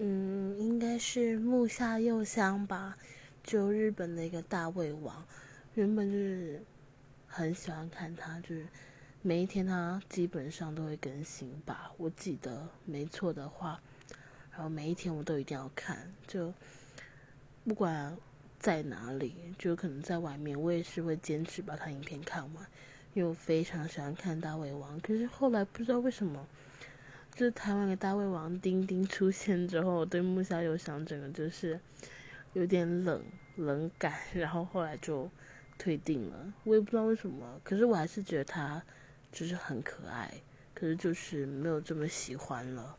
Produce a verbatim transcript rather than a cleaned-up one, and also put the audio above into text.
嗯，应该是木下佑香吧，就日本的一个大胃王，原本就是很喜欢看他，就是每一天他基本上都会更新吧，我记得没错的话，然后每一天我都一定要看，就不管在哪里，就可能在外面我也是会坚持把他影片看完，因为我非常喜欢看大胃王。可是后来不知道为什么，就是台湾的大胃王丁丁出现之后，我对木下佑香整个就是有点冷冷感，然后后来就退订了，我也不知道为什么。可是我还是觉得他就是很可爱，可是就是没有这么喜欢了。